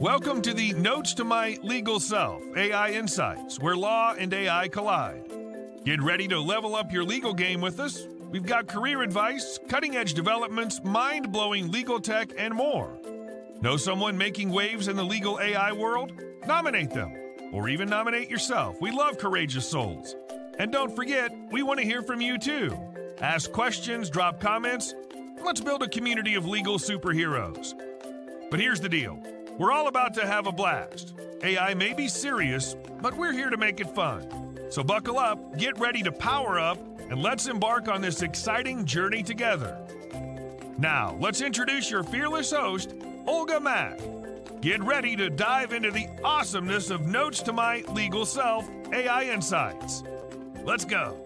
Welcome to the Notes to My Legal Self, AI Insights, where law and AI collide. Get ready to level up your legal game with us. We've got career advice, cutting-edge developments, mind-blowing legal tech, and more. Know someone making waves in the legal AI world? Nominate them, or even nominate yourself. We love courageous souls. And don't forget, we want to hear from you too. Ask questions, drop comments. Let's build a community of legal superheroes. But here's the deal. We're all about to have a blast. AI may be serious, but we're here to make it fun. So buckle up, get ready to power up, and let's embark on this exciting journey together. Now, let's introduce your fearless host, Olga Mack. Get ready to dive into the awesomeness of Notes to My Legal Self, AI Insights. Let's go.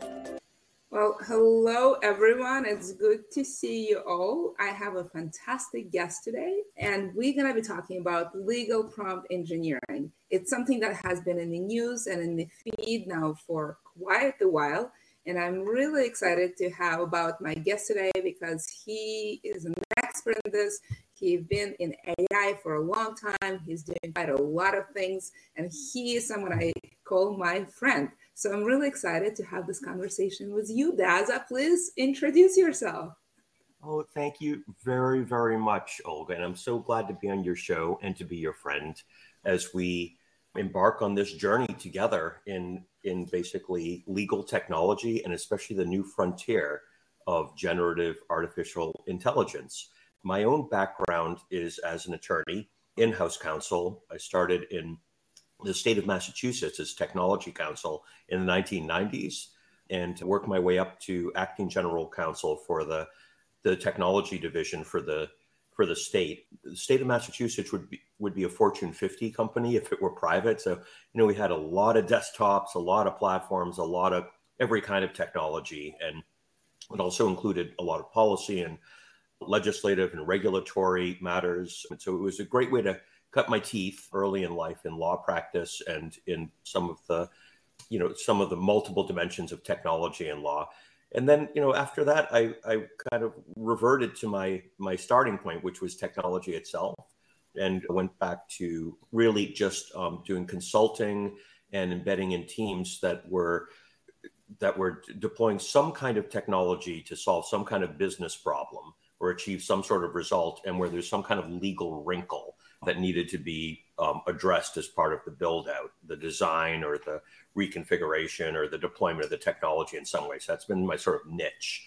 Well, hello, everyone. It's good to see you all. I have a fantastic guest today, and we're going to be talking about legal prompt engineering. It's something that has been in the news and in the feed now for quite a while, and I'm really excited to have about my guest today because he is an expert in this. He's been in AI for a long time. He's doing quite a lot of things, and he is someone I call my friend. So I'm really excited to have this conversation with you, Dazza. Please introduce yourself. Oh, thank you very, very much, Olga. And I'm so glad to be on your show and to be your friend as we embark on this journey together in basically legal technology and especially the new frontier of generative artificial intelligence. My own background is as an attorney, in-house counsel. I started in the state of Massachusetts as technology counsel in the 1990s and worked my way up to acting general counsel for the technology division for the state. The state of Massachusetts would be a Fortune 50 company if it were private. So, we had a lot of desktops, a lot of platforms, a lot of every kind of technology. And it also included a lot of policy and legislative and regulatory matters. And so it was a great way to cut my teeth early in life in law practice and in some of the multiple dimensions of technology and law. And then, after that, I kind of reverted to my starting point, which was technology itself, and went back to really just doing consulting and embedding in teams that were deploying some kind of technology to solve some kind of business problem or achieve some sort of result, and where there's some kind of legal wrinkle that needed to be addressed as part of the build out, the design or the reconfiguration or the deployment of the technology in some ways. That's been my sort of niche.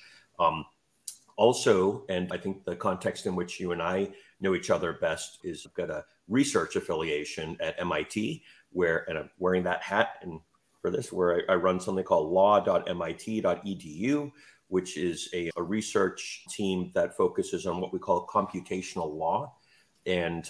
Also, and I think the context in which you and I know each other best is I've got a research affiliation at MIT where, and I'm wearing that hat and for this, where I run something called law.mit.edu, which is a research team that focuses on what we call computational law. And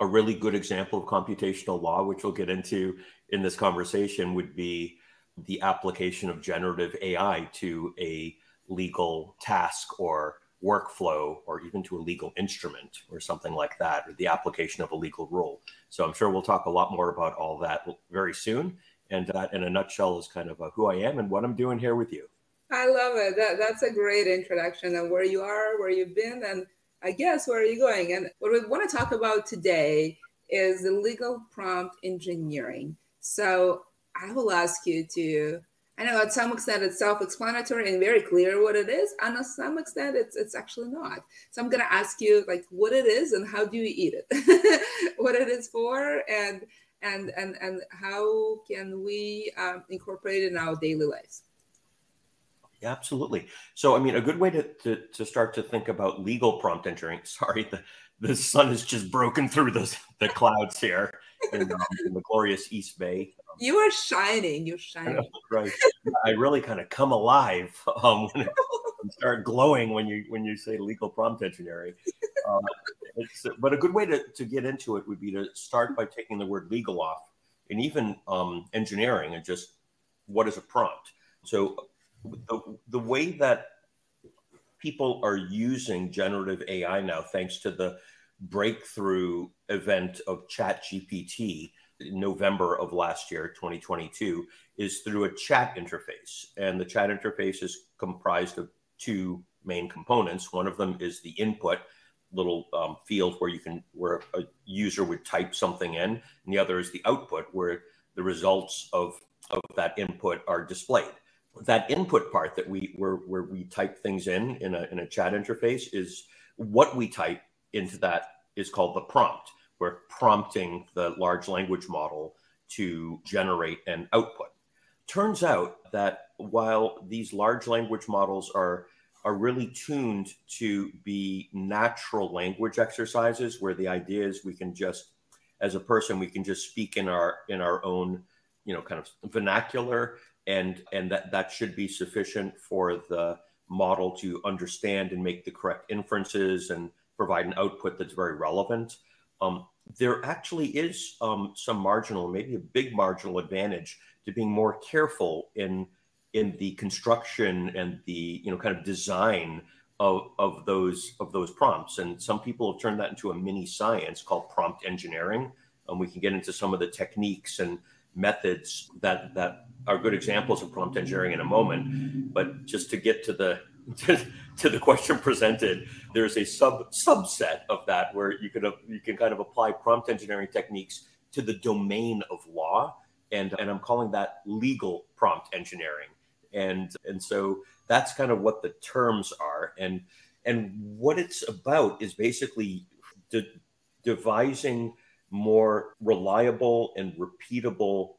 a really good example of computational law, which we'll get into in this conversation, would be the application of generative AI to a legal task or workflow, or even to a legal instrument or something like that, or the application of a legal rule. So I'm sure we'll talk a lot more about all that very soon. And that, in a nutshell, is kind of who I am and what I'm doing here with you. I love it. That's a great introduction of where you are, where you've been, and I guess, where are you going? And what we want to talk about today is the legal prompt engineering. So I will ask you to, I know at some extent it's self-explanatory and very clear what it is, and to some extent it's actually not. So I'm going to ask you what it is and how do you eat it, what it is for, and how can we incorporate it in our daily lives? Absolutely. So, a good way to start to think about legal prompt engineering. Sorry, the sun has just broken through the clouds here in the glorious East Bay. You are shining. You're shining. Right. I really kind of come alive when I start glowing when you say legal prompt engineering. But a good way to get into it would be to start by taking the word legal off and even engineering and just what is a prompt. So the way that people are using generative AI now, thanks to the breakthrough event of ChatGPT in November of last year, 2022, is through a chat interface. And the chat interface is comprised of two main components. One of them is the input, little field where you can, where a user would type something in, and the other is the output, where the results of that input are displayed. That input part that we where we type things in a chat interface, is what we type into that is called the prompt. We're prompting the large language model to generate an output. Turns out that while these large language models are really tuned to be natural language exercises, where the idea is we can just, as a person, we can just speak in our own, kind of vernacular, and that should be sufficient for the model to understand and make the correct inferences and provide an output that's very relevant. There actually is some marginal, maybe a big marginal advantage to being more careful in the construction and the kind of design of those prompts. And some people have turned that into a mini science called prompt engineering. We can get into some of the techniques and methods that are good examples of prompt engineering in a moment. But just to get to the question presented, there's a subset of that where you can kind of apply prompt engineering techniques to the domain of law, and I'm calling that legal prompt engineering, and so that's kind of what the terms are, and what it's about is basically devising more reliable and repeatable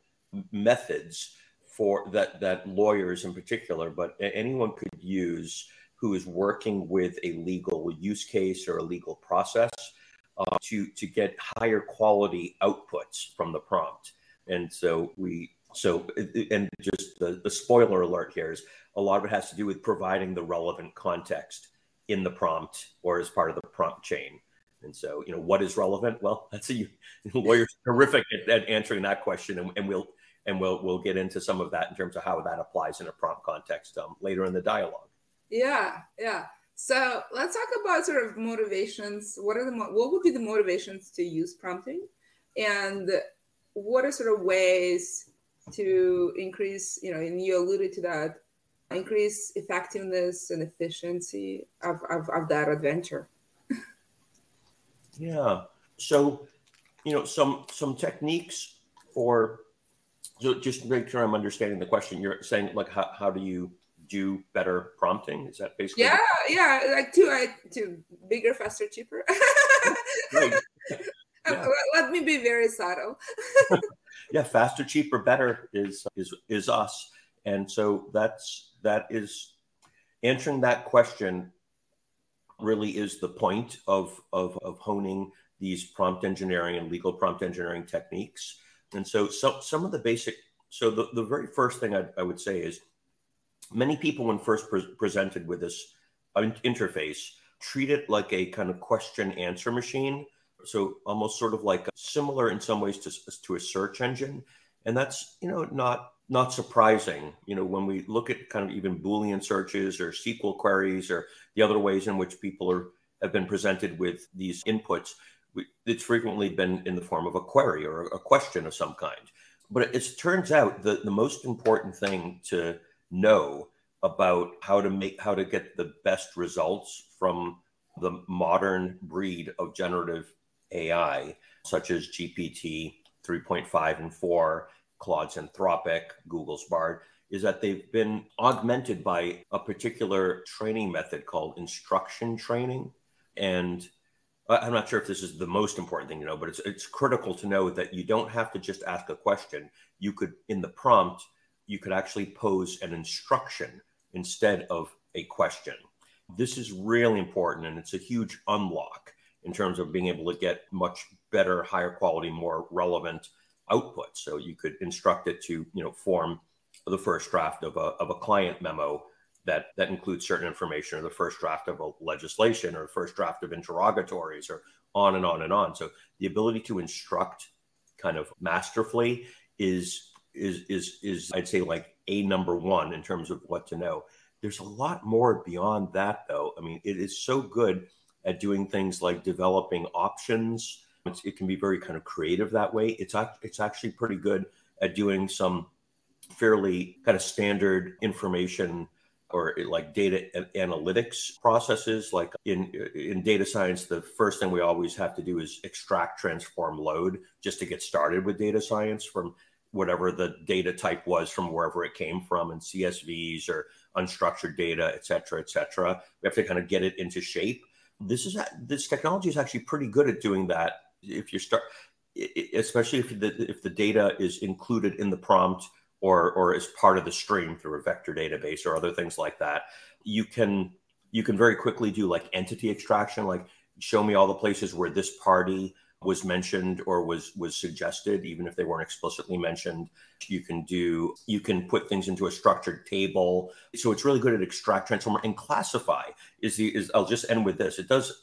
methods for that lawyers in particular, but anyone could use who is working with a legal use case or a legal process to get higher quality outputs from the prompt. And so just the spoiler alert here is a lot of it has to do with providing the relevant context in the prompt or as part of the prompt chain. And so, what is relevant? Well, that's lawyers are terrific at answering that question, and we'll get into some of that in terms of how that applies in a prompt context later in the dialogue. Yeah. So let's talk about sort of motivations. What would be the motivations to use prompting, and what are sort of ways to increase? And you alluded to that, increase effectiveness and efficiency of that adventure. Yeah. So, some techniques for. So just to make sure I'm understanding the question, you're saying, like, how do you do better prompting? Is that basically? Yeah. Like to bigger, faster, cheaper. Right. Yeah. Let me be very subtle. Yeah, faster, cheaper, better is us. And so that is answering that question really is the point of honing these prompt engineering and legal prompt engineering techniques. And so some of the basic, so the very first thing I would say is many people when first presented with this interface, treat it like a kind of question answer machine. So almost sort of like similar in some ways to a search engine. And that's, not surprising, when we look at kind of even Boolean searches or SQL queries or the other ways in which people have been presented with these inputs. It's frequently been in the form of a query or a question of some kind. But it turns out the most important thing to know about how to get the best results from the modern breed of generative AI, such as GPT 3.5 and 4, Claude's Anthropic, Google's Bard, is that they've been augmented by a particular training method called instruction training. And I'm not sure if this is the most important thing to know, but it's critical to know that you don't have to just ask a question. You could, in the prompt, you could actually pose an instruction instead of a question. This is really important, and it's a huge unlock in terms of being able to get much better, higher quality, more relevant output. So you could instruct it to, form the first draft of a client memo that includes certain information, or the first draft of a legislation, or first draft of interrogatories, or on and on and on. So the ability to instruct kind of masterfully is I'd say like a number one in terms of what to know. There's a lot more beyond that though. I mean, it is so good at doing things like developing options. It can be very kind of creative that way. It's actually pretty good at doing some fairly kind of standard information or like data analytics processes. Like in data science, the first thing we always have to do is extract, transform, load, just to get started with data science from whatever the data type was from wherever it came from, and CSVs or unstructured data, et cetera, et cetera. We have to kind of get it into shape. This technology is actually pretty good at doing that. If you start, especially if the data is included in the prompt or is part of the stream through a vector database or other things like that, you can very quickly do like entity extraction, like show me all the places where this party was mentioned or was suggested, even if they weren't explicitly mentioned. You can put things into a structured table. So it's really good at extract, transform, and classify. I'll just end with this. It does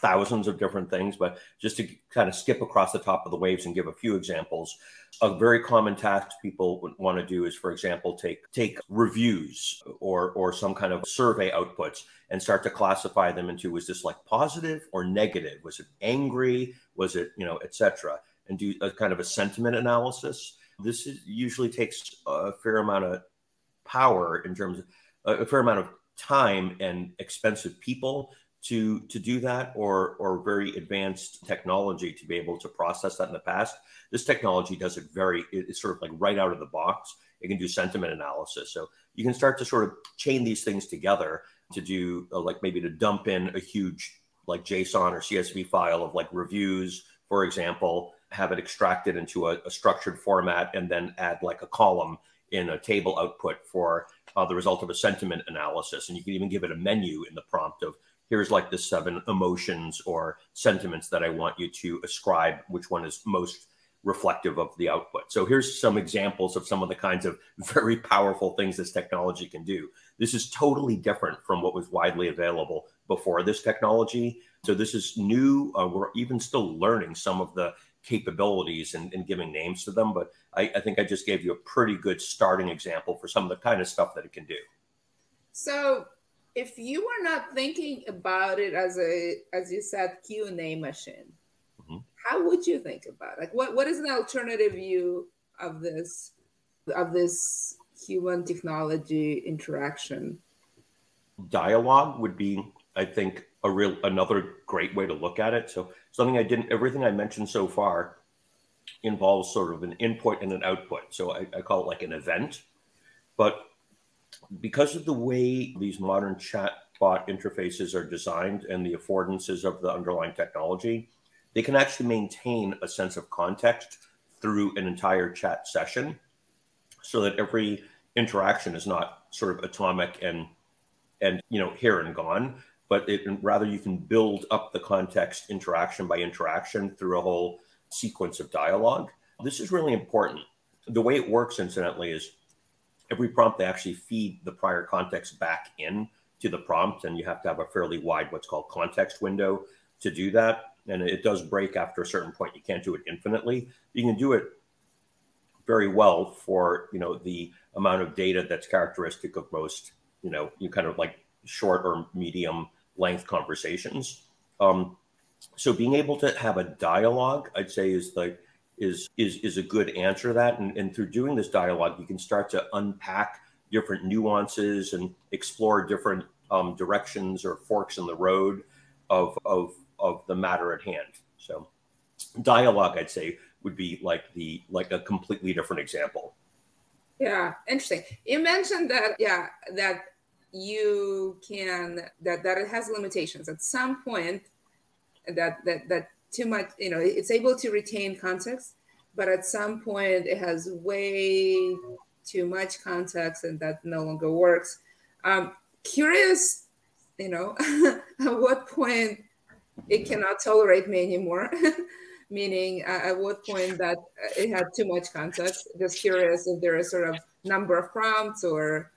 thousands of different things, but just to kind of skip across the top of the waves and give a few examples, a very common task people would want to do is, for example, take reviews or some kind of survey outputs and start to classify them into, was this like positive or negative? Was it angry? Was it, et cetera? And do a kind of a sentiment analysis. This usually takes a fair amount of power in terms of a fair amount of time and expensive people to do that, or very advanced technology to be able to process that in the past. This technology does it it's sort of like right out of the box. It can do sentiment analysis. So you can start to sort of chain these things together to do like maybe to dump in a huge like JSON or CSV file of like reviews, for example, have it extracted into a structured format, and then add like a column in a table output for the result of a sentiment analysis. And you can even give it a menu in the prompt of, here's like the 7 emotions or sentiments that I want you to ascribe, which one is most reflective of the output. So here's some examples of some of the kinds of very powerful things this technology can do. This is totally different from what was widely available before this technology. So this is new. We're even still learning some of the capabilities and giving names to them. But I think I just gave you a pretty good starting example for some of the kind of stuff that it can do. So if you were not thinking about it as you said, Q&A machine, mm-hmm. How would you think about it? Like what is an alternative view of this human technology interaction? Dialogue would be, I think, another great way to look at it. So everything I mentioned so far involves sort of an input and an output. So I call it like an event, but because of the way these modern chatbot interfaces are designed and the affordances of the underlying technology, they can actually maintain a sense of context through an entire chat session so that every interaction is not sort of atomic and here and gone, but rather you can build up the context interaction by interaction through a whole sequence of dialogue. This is really important. The way it works, incidentally, is every prompt, they actually feed the prior context back in to the prompt, and you have to have a fairly wide what's called context window to do that. And it does break after a certain point. You can't do it infinitely. You can do it very well for, the amount of data that's characteristic of most, you kind of like short or medium length conversations. So being able to have a dialogue, I'd say, is a good answer to that. And through doing this dialogue, you can start to unpack different nuances and explore different directions or forks in the road of the matter at hand. So dialogue, I'd say, would be like a completely different example. Yeah, interesting. You mentioned that it has limitations at some point, that too much, it's able to retain context, but at some point it has way too much context and that no longer works. Curious, at what point it cannot tolerate me anymore, meaning at what point that it had too much context. Just curious if there is sort of number of prompts or,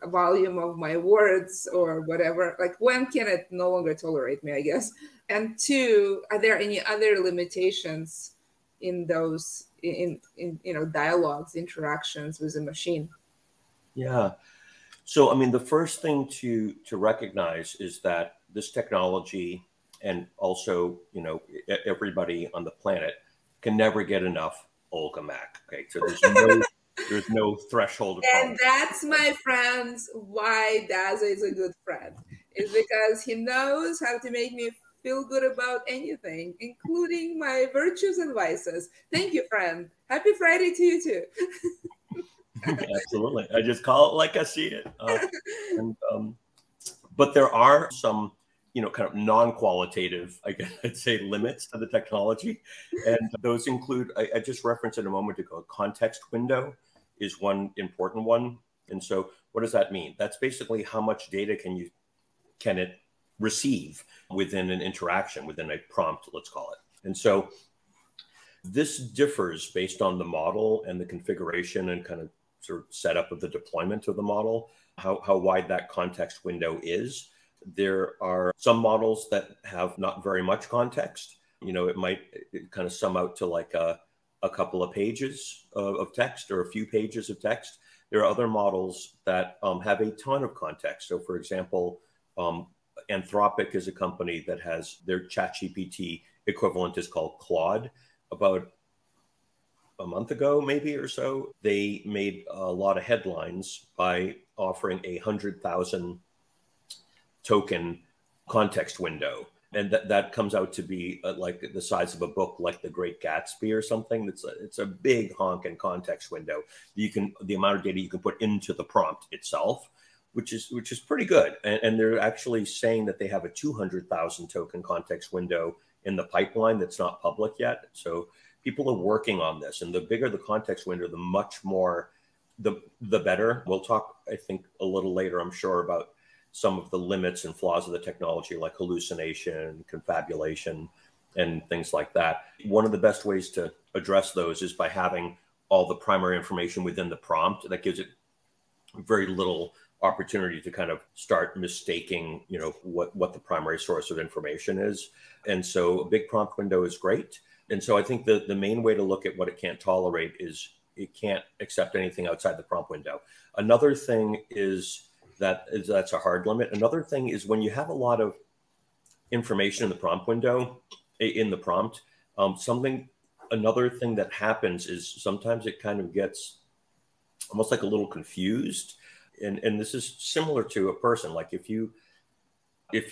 a volume of my words or whatever, like when can it no longer tolerate me, I guess. And 2, are there any other limitations in those, in dialogues, interactions with a machine? Yeah. So, the first thing to recognize is that this technology and also, everybody on the planet can never get enough Olga Mack. Okay. So there's no There's no threshold of and problems. That's, my friends, why Dazza is a good friend. It's because he knows how to make me feel good about anything, including my virtues and vices. Thank you, friend. Happy Friday to you, too. Absolutely. I just call it like I see it. But there are some, kind of non-qualitative, I guess I'd say, limits to the technology. And those include, I just referenced it a moment ago, a context window is one important one. And so what does that mean? That's basically how much data can it receive within an interaction, within a prompt, let's call it. And so this differs based on the model and the configuration and kind of sort of setup of the deployment of the model, how wide that context window is. There are some models that have not very much context. It might kind of sum out to like a couple of pages of text or a few pages of text. There are other models that have a ton of context. So for example, Anthropic is a company that has their ChatGPT equivalent is called Claude. About a month ago, maybe or so, they made a lot of headlines by offering 100,000 token context window. And that comes out to be like the size of a book, like The Great Gatsby or something. It's a big honking context window. The amount of data you can put into the prompt itself, which is pretty good. And they're actually saying that they have a 200,000 token context window in the pipeline that's not public yet. So people are working on this. And the bigger the context window, the much more, the better. We'll talk, I think, a little later, I'm sure, about some of the limits and flaws of the technology, like hallucination, confabulation, and things like that. One of the best ways to address those is by having all the primary information within the prompt. That gives it very little opportunity to kind of start mistaking, what the primary source of information is. And so a big prompt window is great. And so I think the main way to look at what it can't tolerate is it can't accept anything outside the prompt window. Another thing is that's a hard limit. Another thing is when you have a lot of information in the prompt window, another thing that happens is sometimes it kind of gets almost like a little confused. And this is similar to a person. Like if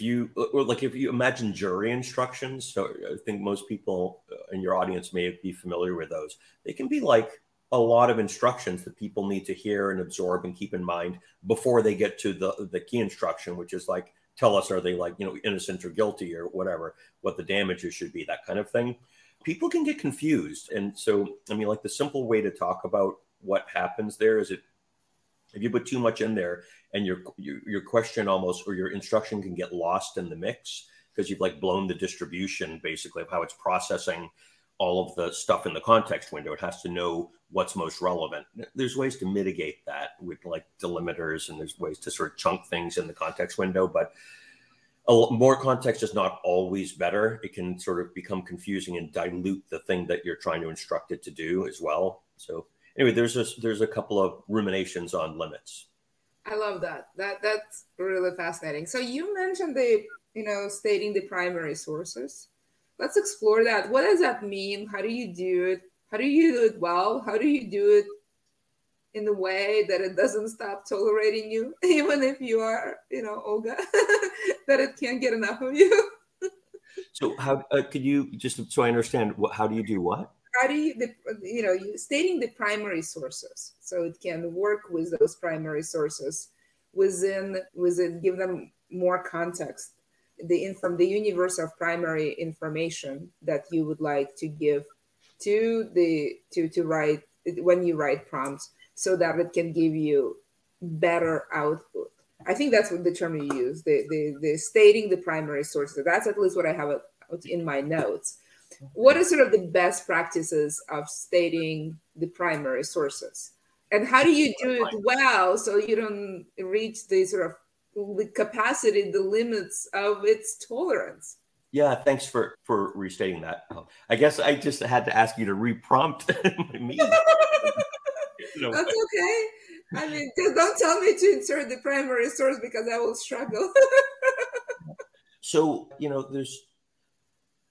you imagine jury instructions, so I think most people in your audience may be familiar with those. They can be like a lot of instructions that people need to hear and absorb and keep in mind before they get to the key instruction, which is like, tell us, are they like, innocent or guilty or whatever, what the damages should be, that kind of thing. People can get confused. And so, the simple way to talk about what happens there is if you put too much in there and your question almost, or your instruction can get lost in the mix because you've like blown the distribution basically of how it's processing all of the stuff in the context window. It has to know what's most relevant. There's ways to mitigate that with like delimiters, and there's ways to sort of chunk things in the context window, but more context is not always better. It can sort of become confusing and dilute the thing that you're trying to instruct it to do as well. So anyway, there's a couple of ruminations on limits. I love that. That's really fascinating. So you mentioned the, stating the primary sources. Let's explore that. What does that mean? How do you do it? How do you do it well? How do you do it in a way that it doesn't stop tolerating you, even if you are, Olga, that it can't get enough of you? So how could you just, so I understand, how do you do what? How do you, stating the primary sources, so it can work with those primary sources within give them more context, the universe of primary information that you would like to give to write when you write prompts, so that it can give you better output. I think that's what the term you use, the stating the primary sources. That's at least what I have in my notes. What are sort of the best practices of stating the primary sources? And how do you do it well so you don't reach the sort of the limits of its tolerance? Yeah, thanks for restating that. I guess I just had to ask you to re-prompt me. That's okay. Just don't tell me to insert the primary source because I will struggle. So,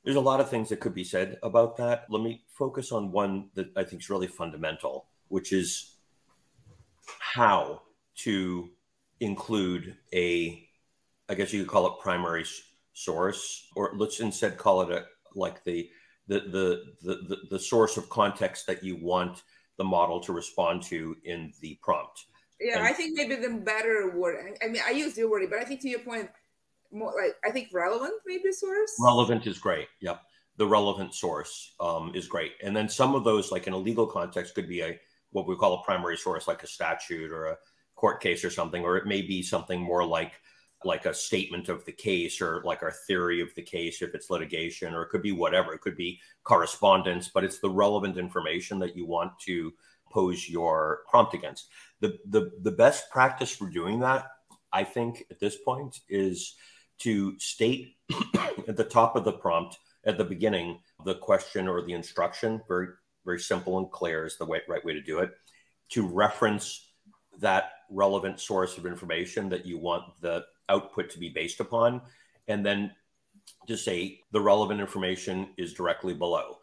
there's a lot of things that could be said about that. Let me focus on one that I think is really fundamental, which is how to include a, I guess you could call it primary source, or let's instead call it a, like the source of context that you want the model to respond to in the prompt. Yeah, and I think maybe the better word, I mean, I used your word, but I think to your point, more like, I think relevant maybe source. Relevant is great. Yep. The relevant source is great. And then some of those, like in a legal context, could be a, what we call a primary source, like a statute or a court case or something, or it may be something more like a statement of the case or like our theory of the case, if it's litigation, or it could be whatever, it could be correspondence, but it's the relevant information that you want to pose your prompt against. The best practice for doing that, I think at this point, is to state at the top of the prompt, at the beginning, the question or the instruction, very, very simple and clear is the way, right way to do it, to reference that relevant source of information that you want the output to be based upon, and then to say the relevant information is directly below.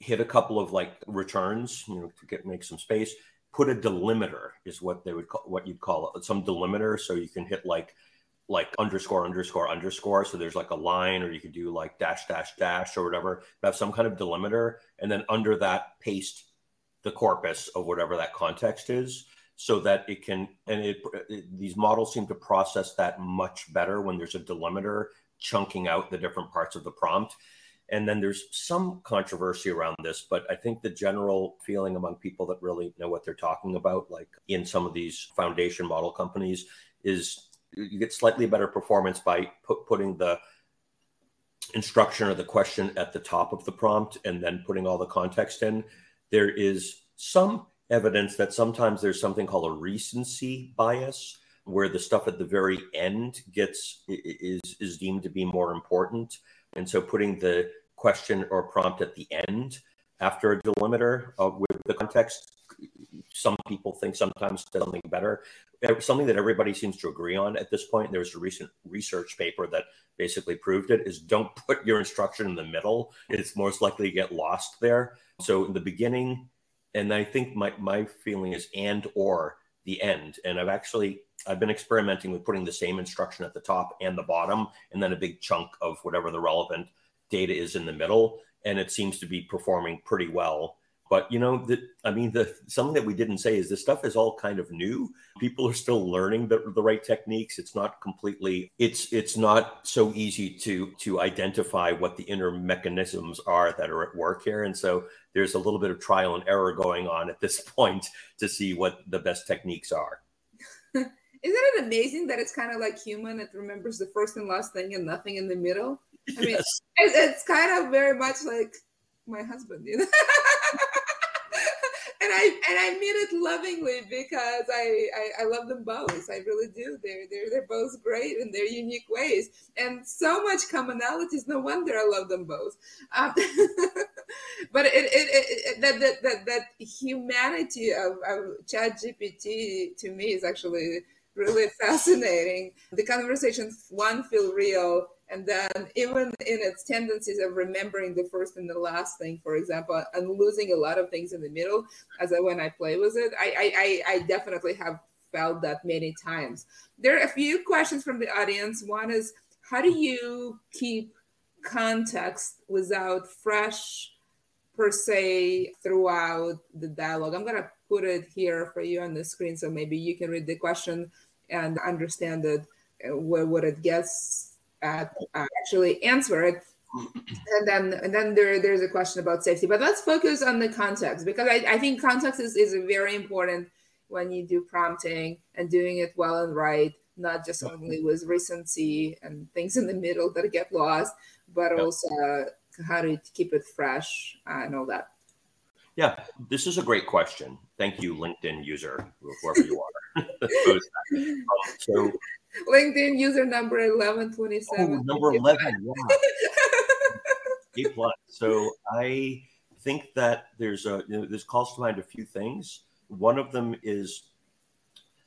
Hit a couple of like returns, you know, to get, make some space, put a delimiter is what they would call, what you'd call it, some delimiter. So you can hit like underscore, underscore, underscore. So there's like a line, or you could do like dash, dash, dash or whatever, have some kind of delimiter. And then under that, paste the corpus of whatever that context is, so that it can, and it these models seem to process that much better when there's a delimiter chunking out the different parts of the prompt. And then there's some controversy around this, but I think the general feeling among people that really know what they're talking about, like in some of these foundation model companies, is you get slightly better performance by putting the instruction or the question at the top of the prompt and then putting all the context in. There is some evidence that sometimes there's something called a recency bias, where the stuff at the very end is deemed to be more important. And so putting the question or prompt at the end after a delimiter with the context, some people think sometimes does something better. Something that everybody seems to agree on at this point, there was a recent research paper that basically proved it, is don't put your instruction in the middle. It's most likely to get lost there. So in the beginning, and I think my feeling is and or the end. And I've been experimenting with putting the same instruction at the top and the bottom, and then a big chunk of whatever the relevant data is in the middle. And it seems to be performing pretty well. But, you know, something that we didn't say is this stuff is all kind of new. People are still learning the right techniques. It's not completely, it's not so easy to identify what the inner mechanisms are that are at work here. And so there's a little bit of trial and error going on at this point to see what the best techniques are. Isn't it amazing that it's kind of like human? It remembers the first and last thing and nothing in the middle. I mean, yes. It's kind of very much like my husband, you know? And I mean it lovingly, because I love them both. I really do. They're both great in their unique ways, and so much commonalities. No wonder I love them both. But that humanity of ChatGPT to me is actually really fascinating. The conversations feel real. And then even in its tendencies of remembering the first and the last thing, for example, and losing a lot of things in the middle, when I play with it, I definitely have felt that many times. There are a few questions from the audience. One is, how do you keep context without fresh, per se, throughout the dialogue? I'm going to put it here for you on the screen, so maybe you can read the question and understand it, what it gets. Actually answer it, and then there's a question about safety. But let's focus on the context, because I think context is very important when you do prompting and doing it well and right, not just only with recency and things in the middle that get lost, but also how to keep it fresh and all that. Yeah, this is a great question. Thank you, LinkedIn user, whoever you are. So. LinkedIn user number 1127. Oh, number 11, wow. A plus. So I think that this calls to mind a few things. One of them is,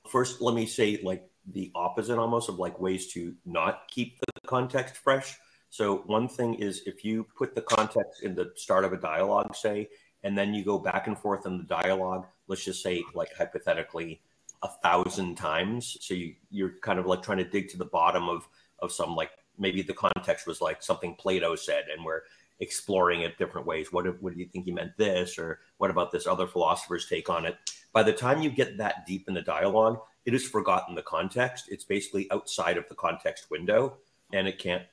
first, let me say like the opposite almost of like ways to not keep the context fresh. So one thing is, if you put the context in the start of a dialogue, say, and then you go back and forth in the dialogue, let's just say, like, hypothetically, 1,000 times. So you're kind of like trying to dig to the bottom of some, like, maybe the context was like something Plato said, and we're exploring it different ways. What do you think he meant this? Or what about this other philosopher's take on it? By the time you get that deep in the dialogue, it has forgotten the context. It's basically outside of the context window, and it can't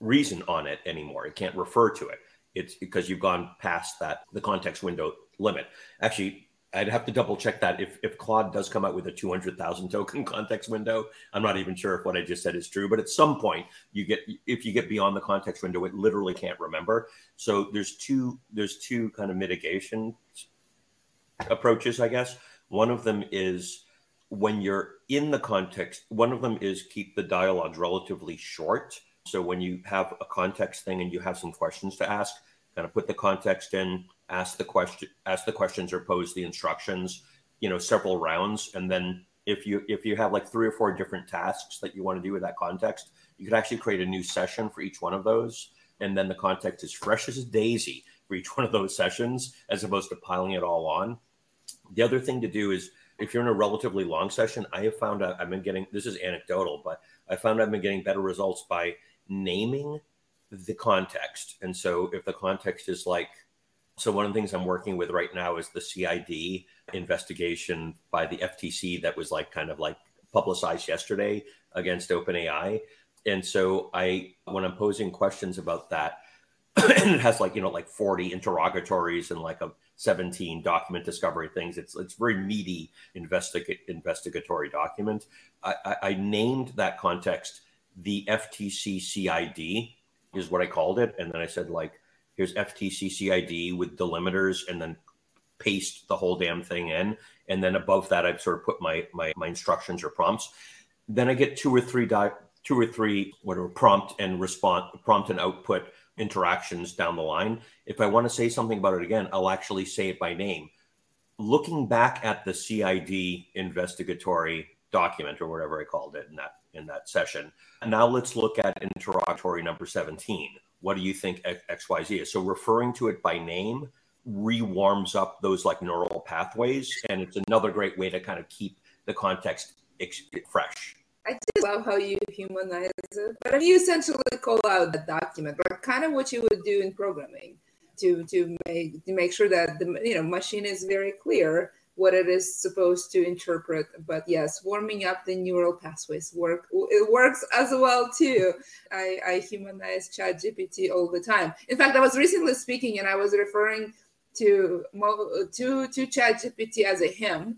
reason on it anymore. It can't refer to it. It's because you've gone past that, the context window limit. Actually, I'd have to double check that. If Claude does come out with a 200,000 token context window, I'm not even sure if what I just said is true, but at some point if you get beyond the context window, it literally can't remember. So there's two kind of mitigation approaches, I guess. One of them is when you're in the context, one of them is keep the dialogues relatively short. So when you have a context thing and you have some questions to ask, kind of put the context in, ask the questions or pose the instructions, several rounds. And then if you have like 3 or 4 different tasks that you want to do with that context, you could actually create a new session for each one of those. And then the context is fresh as a daisy for each one of those sessions, as opposed to piling it all on. The other thing to do is, if you're in a relatively long session, I have found out I've been getting better results by naming the context. And so if the context is like, so one of the things I'm working with right now is the CID investigation by the FTC that was like kind of like publicized yesterday against OpenAI. And so when I'm posing questions about that, and it has like, like 40 interrogatories and like a 17 document discovery things. It's very meaty investigatory document. I named that context the FTC CID is what I called it. And then I said, like, here's FTC CID with delimiters, and then paste the whole damn thing in. And then above that, I've sort of put my instructions or prompts. Then I get two or three prompt and response, prompt and output interactions down the line. If I want to say something about it again, I'll actually say it by name. Looking back at the CID investigatory document, or whatever I called it in that session, now let's look at interrogatory number 17. What do you think XYZ is? So referring to it by name rewarms up those like neural pathways, and it's another great way to kind of keep the context fresh. I just love how you humanize it, but you essentially call out the document, like kind of what you would do in programming to make sure that the machine is very clear what it is supposed to interpret. But yes, warming up the neural pathways works as well too. I humanize ChatGPT all the time. In fact, I was recently speaking and I was referring to ChatGPT as a him.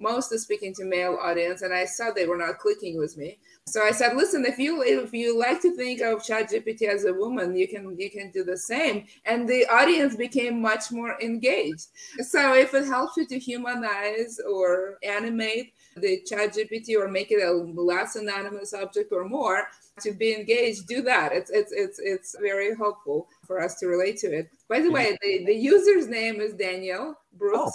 Mostly speaking to male audience, and I saw they were not clicking with me. So I said, listen, if you like to think of ChatGPT as a woman, you can do the same. And the audience became much more engaged. So if it helps you to humanize or animate the ChatGPT or make it a less anonymous object or more to be engaged, do that. It's very helpful for us to relate to it. By the way, the user's name is Daniel Bruce. Oh.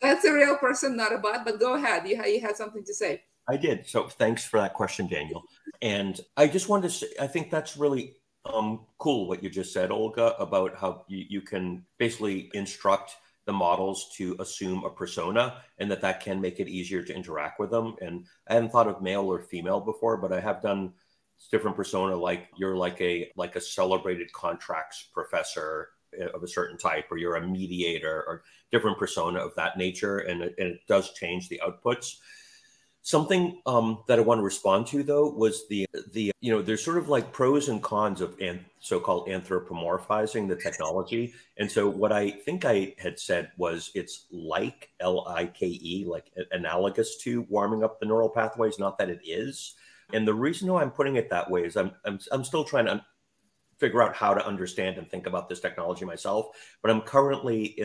That's a real person, not a bot, but go ahead. You had something to say. I did. So thanks for that question, Daniel. And I just wanted to say, I think that's really cool what you just said, Olga, about how you can basically instruct the models to assume a persona, and that can make it easier to interact with them. And I hadn't thought of male or female before, but I have done different persona, like you're like a celebrated contracts professor of a certain type, or you're a mediator, or different persona of that nature. And it does change the outputs. Something that I want to respond to though, was the there's sort of like pros and cons of so-called anthropomorphizing the technology. And so what I think I had said was it's like L-I-K-E, like analogous to warming up the neural pathways, not that it is. And the reason why I'm putting it that way is I'm still trying to figure out how to understand and think about this technology myself, but I'm currently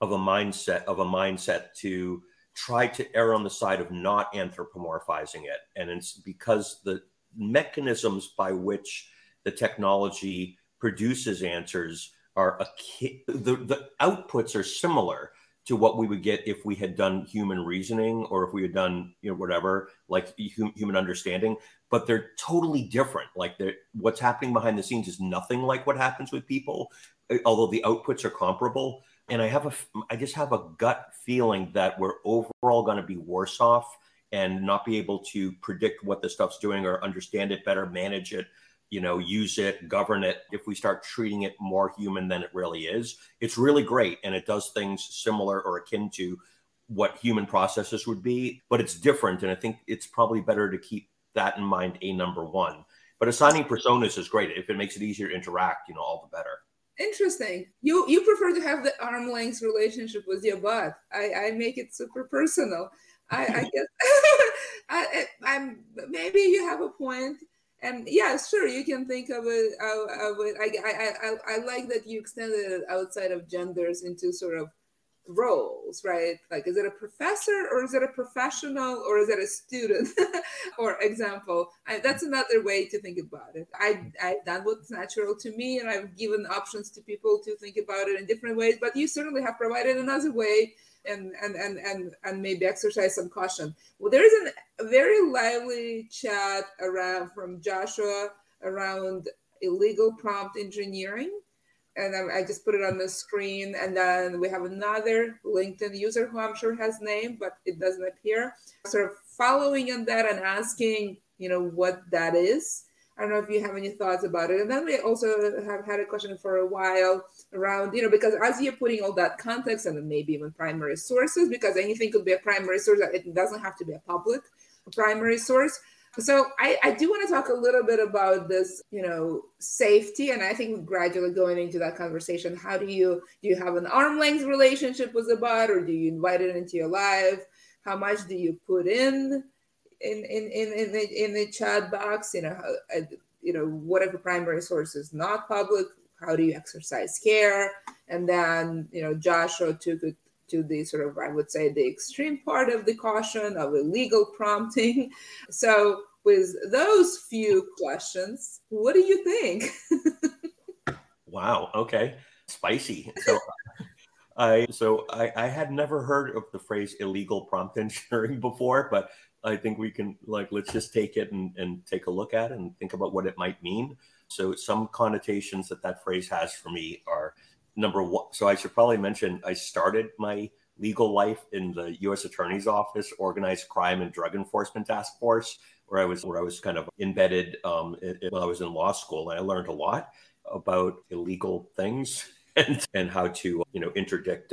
of a mindset to try to err on the side of not anthropomorphizing it. And it's because the mechanisms by which the technology produces answers are the outputs are similar to what we would get if we had done human reasoning, or if we had done, whatever, like human understanding. but they're totally different. Like what's happening behind the scenes is nothing like what happens with people, although the outputs are comparable. And I just have a gut feeling that we're overall going to be worse off and not be able to predict what the stuff's doing or understand it better, manage it, use it, govern it. If we start treating it more human than it really is, it's really great. And it does things similar or akin to what human processes would be, but it's different. And I think it's probably better to keep that in mind, number one. But assigning personas is great. If it makes it easier to interact, all the better. Interesting. You prefer to have the arm length relationship with your bot. I make it super personal. I guess I'm maybe you have a point. And yeah, sure, you can think of it. I like that you extended it outside of genders into sort of roles, right? Like, is it a professor or is it a professional or is it a student? For example, that's another way to think about it. I've done what's natural to me, and I've given options to people to think about it in different ways. But you certainly have provided another way, and maybe exercise some caution. Well, there is a very lively chat around from Joshua around illegal prompt engineering. And I just put it on the screen. And then we have another LinkedIn user who I'm sure has name, but it doesn't appear, sort of following on that and asking, what that is. I don't know if you have any thoughts about it. And then we also have had a question for a while around, because as you're putting all that context and then maybe even primary sources, because anything could be a primary source, it doesn't have to be a public primary source. So I do want to talk a little bit about this, safety. And I think we're gradually going into that conversation. How do you have an arm's length relationship with the bot, or do you invite it into your life? How much do you put in the chat box? What if a primary source is not public? How do you exercise care? And then, Joshua took it to the sort of, I would say, the extreme part of the caution of illegal prompting. So with those few questions, what do you think? Wow. Okay. Spicy. So I had never heard of the phrase illegal prompt engineering before, but I think we can let's just take it and take a look at it and think about what it might mean. So some connotations that phrase has for me are, number one, so I should probably mention I started my legal life in the U.S. Attorney's Office, Organized Crime and Drug Enforcement Task Force, where I was kind of embedded while I was in law school. And I learned a lot about illegal things and how to interdict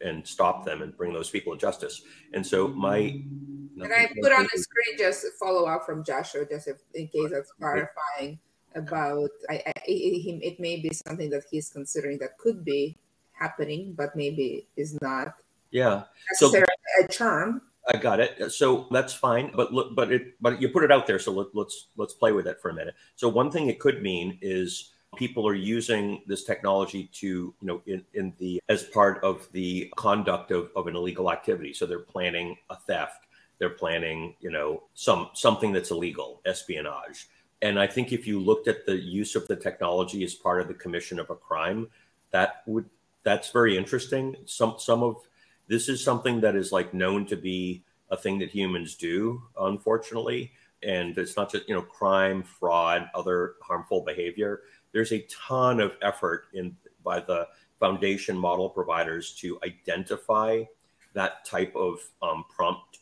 and stop them and bring those people to justice. And so I put on the screen just a follow up from Joshua, just in case that's clarifying. About it may be something that he's considering that could be happening, but maybe is not. Yeah, necessarily so a term. I got it. So that's fine. But you put it out there. So let's play with it for a minute. So one thing it could mean is people are using this technology to as part of the conduct of an illegal activity. So they're planning a theft. They're planning something that's illegal, espionage. And I think if you looked at the use of the technology as part of the commission of a crime, that's very interesting. Some of this is something that is known to be a thing that humans do, unfortunately. And it's not just, crime, fraud, other harmful behavior. There's a ton of effort by the foundation model providers to identify that type of prompt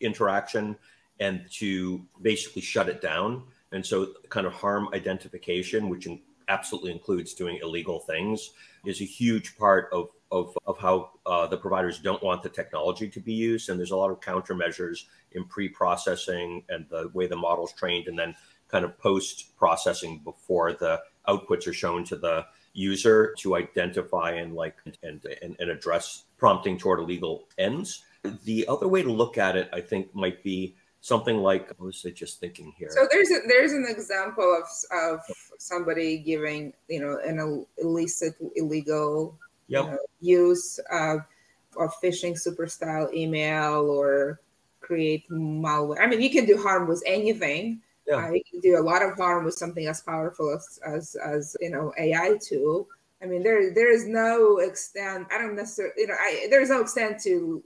interaction and to basically shut it down. And so kind of harm identification, which absolutely includes doing illegal things, is a huge part of how the providers don't want the technology to be used. And there's a lot of countermeasures in pre-processing and the way the model's trained, and then kind of post-processing before the outputs are shown to the user to identify and address prompting toward illegal ends. The other way to look at it, I think, might be something like, what was I just thinking here? So there's an example of somebody giving, an illicit, illegal use of phishing super style email or create malware. I mean, you can do harm with anything. Yeah. You can do a lot of harm with something as powerful as AI tool. I mean, there is no extent. I don't necessarily, there's no extent to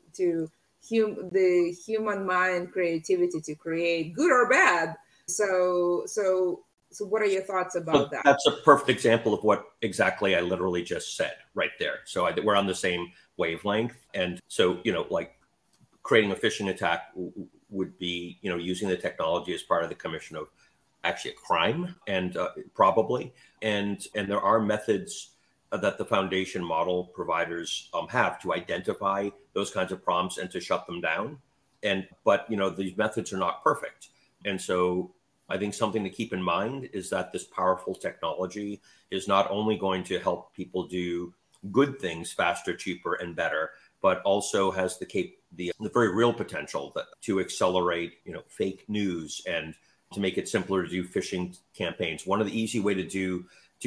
the human mind creativity to create good or bad. So what are your thoughts about that? That's a perfect example of what exactly I literally just said right there. So we're on the same wavelength. And so, like creating a phishing attack would be, using the technology as part of the commission of actually a crime and probably. And there are methods that the foundation model providers have to identify those kinds of prompts and to shut them down. But these methods are not perfect. And so I think something to keep in mind is that this powerful technology is not only going to help people do good things faster, cheaper, and better, but also has the very real potential to accelerate, fake news and to make it simpler to do phishing campaigns. One of the easy way to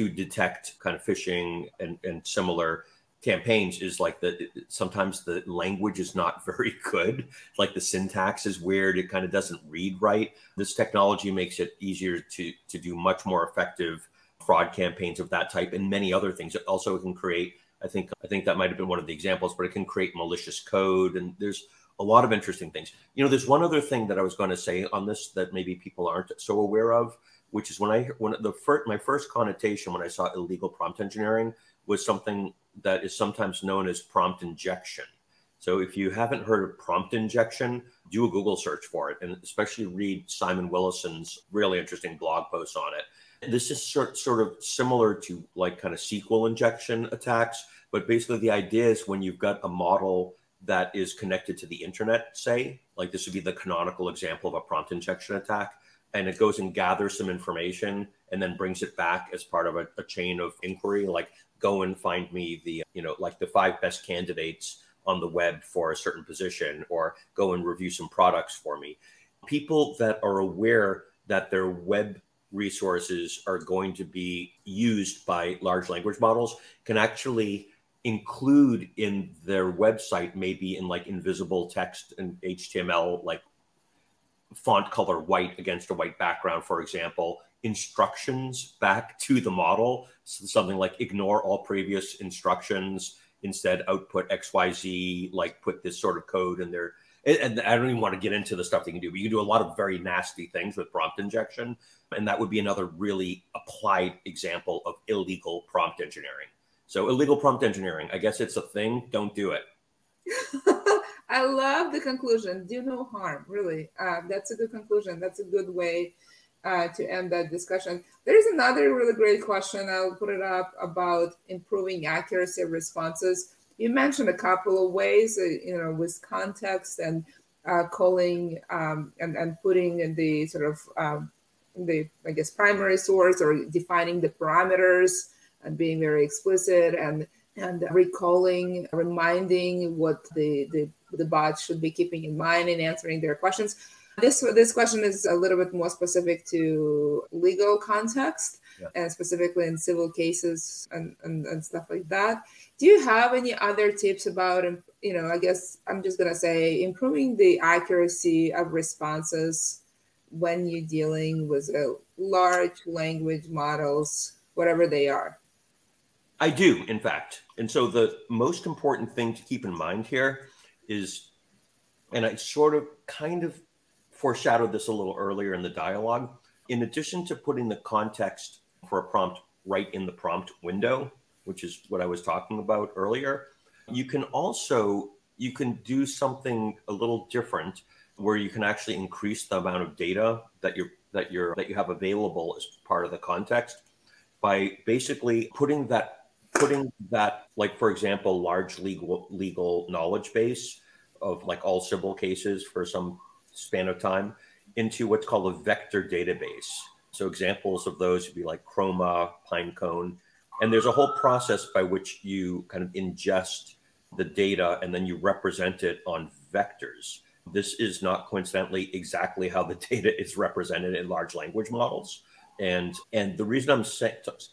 detect kind of phishing and similar campaigns is like sometimes the language is not very good. Like the syntax is weird. It kind of doesn't read right. This technology makes it easier to do much more effective fraud campaigns of that type and many other things. Also, it can create, I think that might've been one of the examples, but it can create malicious code. And there's a lot of interesting things. There's one other thing that I was going to say on this that maybe people aren't so aware of, which is my first connotation when I saw illegal prompt engineering was something that is sometimes known as prompt injection. So if you haven't heard of prompt injection, do a Google search for it, and especially read Simon Willison's really interesting blog post on it. And this is sort of similar to like kind of SQL injection attacks, but basically the idea is when you've got a model that is connected to the internet, say, like this would be the canonical example of a prompt injection attack, and it goes and gathers some information and then brings it back as part of a chain of inquiry, like go and find me the 5 best candidates on the web for a certain position, or go and review some products for me. People that are aware that their web resources are going to be used by large language models can actually include in their website, maybe in like invisible text and HTML, like font color white against a white background, for example, instructions back to the model. So something like ignore all previous instructions, instead output XYZ, like put this sort of code in there. And I don't even want to get into the stuff they can do, but you can do a lot of very nasty things with prompt injection. And that would be another really applied example of illegal prompt engineering. So illegal prompt engineering, I guess it's a thing. Don't do it. I love the conclusion. Do no harm, really. That's a good conclusion. That's a good way to end that discussion. There's another really great question. I'll put it up about improving accuracy of responses. You mentioned a couple of ways, with context and calling and putting in the sort of primary source or defining the parameters and being very explicit and recalling, reminding what the bot should be keeping in mind in answering their questions. This question is a little bit more specific to legal context, yeah, and specifically in civil cases and stuff like that. Do you have any other tips about, I guess I'm just going to say improving the accuracy of responses when you're dealing with large language models, whatever they are? I do, in fact. And so the most important thing to keep in mind here is, and I sort of kind of foreshadowed this a little earlier in the dialogue, in addition to putting the context for a prompt right in the prompt window, which is what I was talking about earlier, you can do something a little different where you can actually increase the amount of data that you have available as part of the context by basically putting that, like, for example, large legal knowledge base of like all civil cases for some span of time into what's called a vector database. So examples of those would be like Chroma, Pinecone, and there's a whole process by which you kind of ingest the data and then you represent it on vectors. This is not coincidentally exactly how the data is represented in large language models. And the reason I'm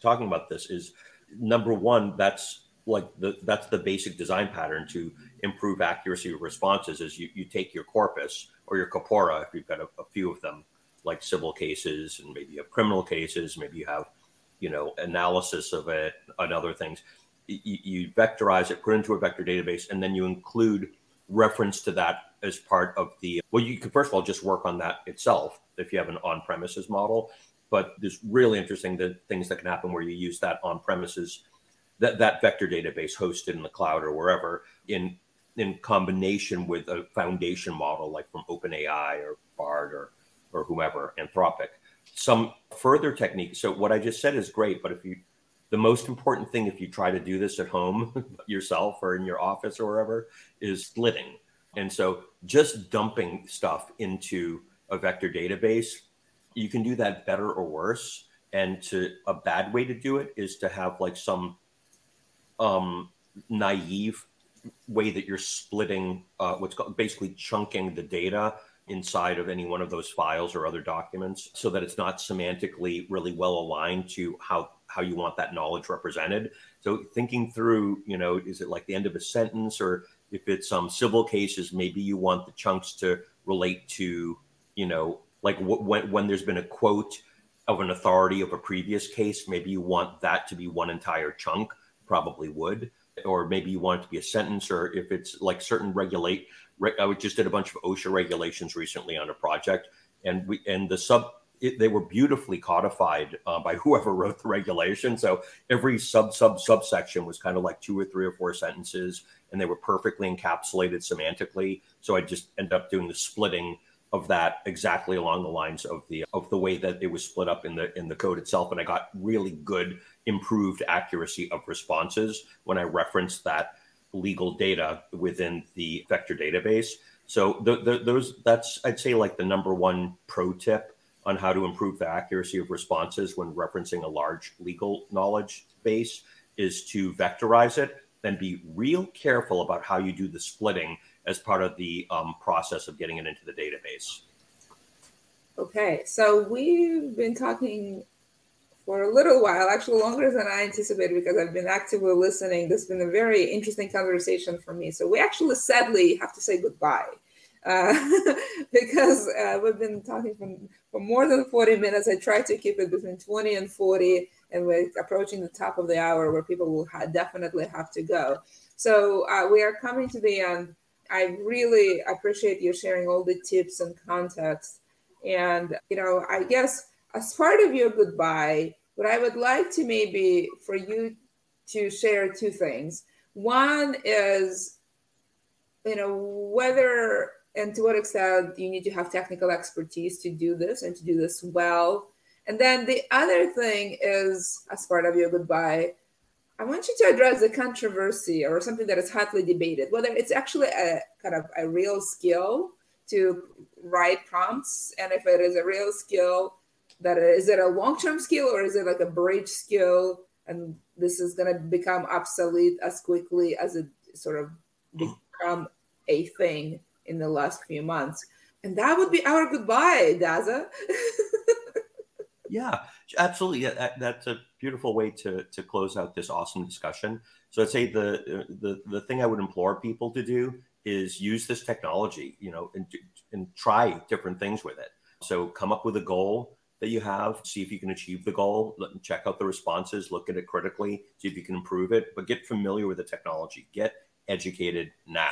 talking about this is, number one, that's the basic design pattern to improve accuracy of responses is you take your corpus or your corpora, if you've got a few of them, like civil cases, and maybe you have criminal cases, maybe you have, analysis of it and other things. You vectorize it, put it into a vector database, and then you include reference to that as part of the, well, you can first of all just work on that itself, if you have an on-premises model. But there's really interesting things that can happen where you use that on-premises, that vector database hosted in the cloud or wherever, in combination with a foundation model like from OpenAI or Bard or whomever, Anthropic. Some further technique. So what I just said is great, but the most important thing if you try to do this at home yourself or in your office or wherever is splitting. And so just dumping stuff into a vector database, you can do that better or worse. And a bad way to do it is to have like some naive way that you're splitting what's called basically chunking the data inside of any one of those files or other documents so that it's not semantically really well aligned to how you want that knowledge represented. So thinking through, is it like the end of a sentence, or if it's civil cases, maybe you want the chunks to relate to, like when there's been a quote of an authority of a previous case, maybe you want that to be one entire chunk, probably would. Or maybe you want it to be a sentence, or if it's like certain I just did a bunch of OSHA regulations recently on a project, and they were beautifully codified by whoever wrote the regulation. So every subsection was kind of like two or three or four sentences, and they were perfectly encapsulated semantically. So I just ended up doing the splitting of that exactly along the lines of the way that it was split up in the code itself. And I got really good improved accuracy of responses when I referenced that legal data within the vector database. So that's, I'd say, like the number one pro tip on how to improve the accuracy of responses when referencing a large legal knowledge base is to vectorize it and be real careful about how you do the splitting as part of the process of getting it into the database. Okay, so we've been talking for a little while, actually longer than I anticipated because I've been actively listening. This has been a very interesting conversation for me. So we actually sadly have to say goodbye because we've been talking for more than 40 minutes. I try to keep it between 20 and 40, and we're approaching the top of the hour where people will definitely have to go. So we are coming to the end. I really appreciate you sharing all the tips and context. And, I guess as part of your goodbye, what I would like to maybe for you to share two things. One is, whether and to what extent you need to have technical expertise to do this and to do this well. And then the other thing is, as part of your goodbye, I want you to address the controversy or something that is hotly debated, whether it's actually a kind of a real skill to write prompts. And if it is a real skill, is it a long-term skill, or is it like a bridge skill? And this is going to become obsolete as quickly as it sort of become a thing in the last few months. And that would be our goodbye, Dazza. Yeah, absolutely. Yeah, that's a beautiful way to close out this awesome discussion. So I'd say the thing I would implore people to do is use this technology, and try different things with it. So come up with a goal that you have, see if you can achieve the goal, check out the responses, look at it critically, see if you can improve it, but get familiar with the technology, get educated now.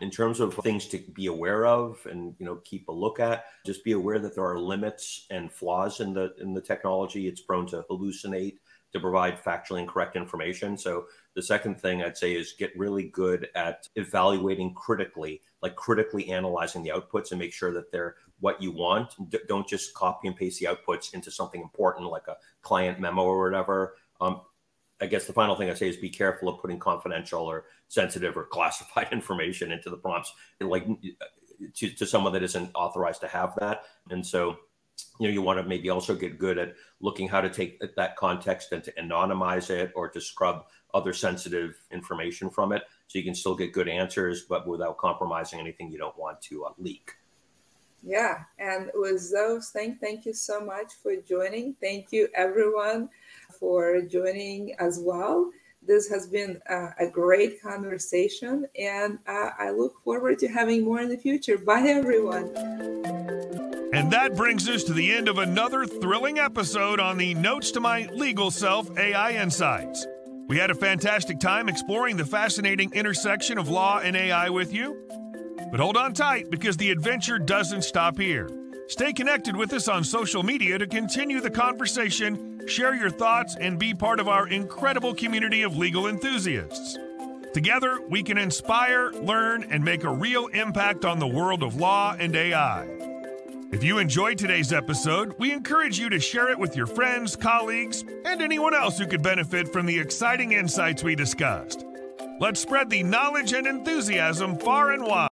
In terms of things to be aware of and keep a look at, just be aware that there are limits and flaws in the technology. It's prone to hallucinate, to provide factually incorrect information. So the second thing I'd say is get really good at evaluating critically, like critically analyzing the outputs and make sure that they're what you want. Don't just copy and paste the outputs into something important like a client memo or whatever. I guess the final thing I say is be careful of putting confidential or sensitive or classified information into the prompts, like to someone that isn't authorized to have that. And so, you want to maybe also get good at looking how to take that context and to anonymize it or to scrub other sensitive information from it, so you can still get good answers, but without compromising anything you don't want to leak. Yeah. And with those things, thank you so much for joining. Thank you, everyone, for joining as well. This has been a great conversation, and I look forward to having more in the future. Bye, everyone. And that brings us to the end of another thrilling episode on the Notes to My Legal Self AI Insights. We had a fantastic time exploring the fascinating intersection of law and AI with you. But hold on tight, because the adventure doesn't stop here. Stay connected with us on social media to continue the conversation, share your thoughts, and be part of our incredible community of legal enthusiasts. Together, we can inspire, learn, and make a real impact on the world of law and AI. If you enjoyed today's episode, we encourage you to share it with your friends, colleagues, and anyone else who could benefit from the exciting insights we discussed. Let's spread the knowledge and enthusiasm far and wide.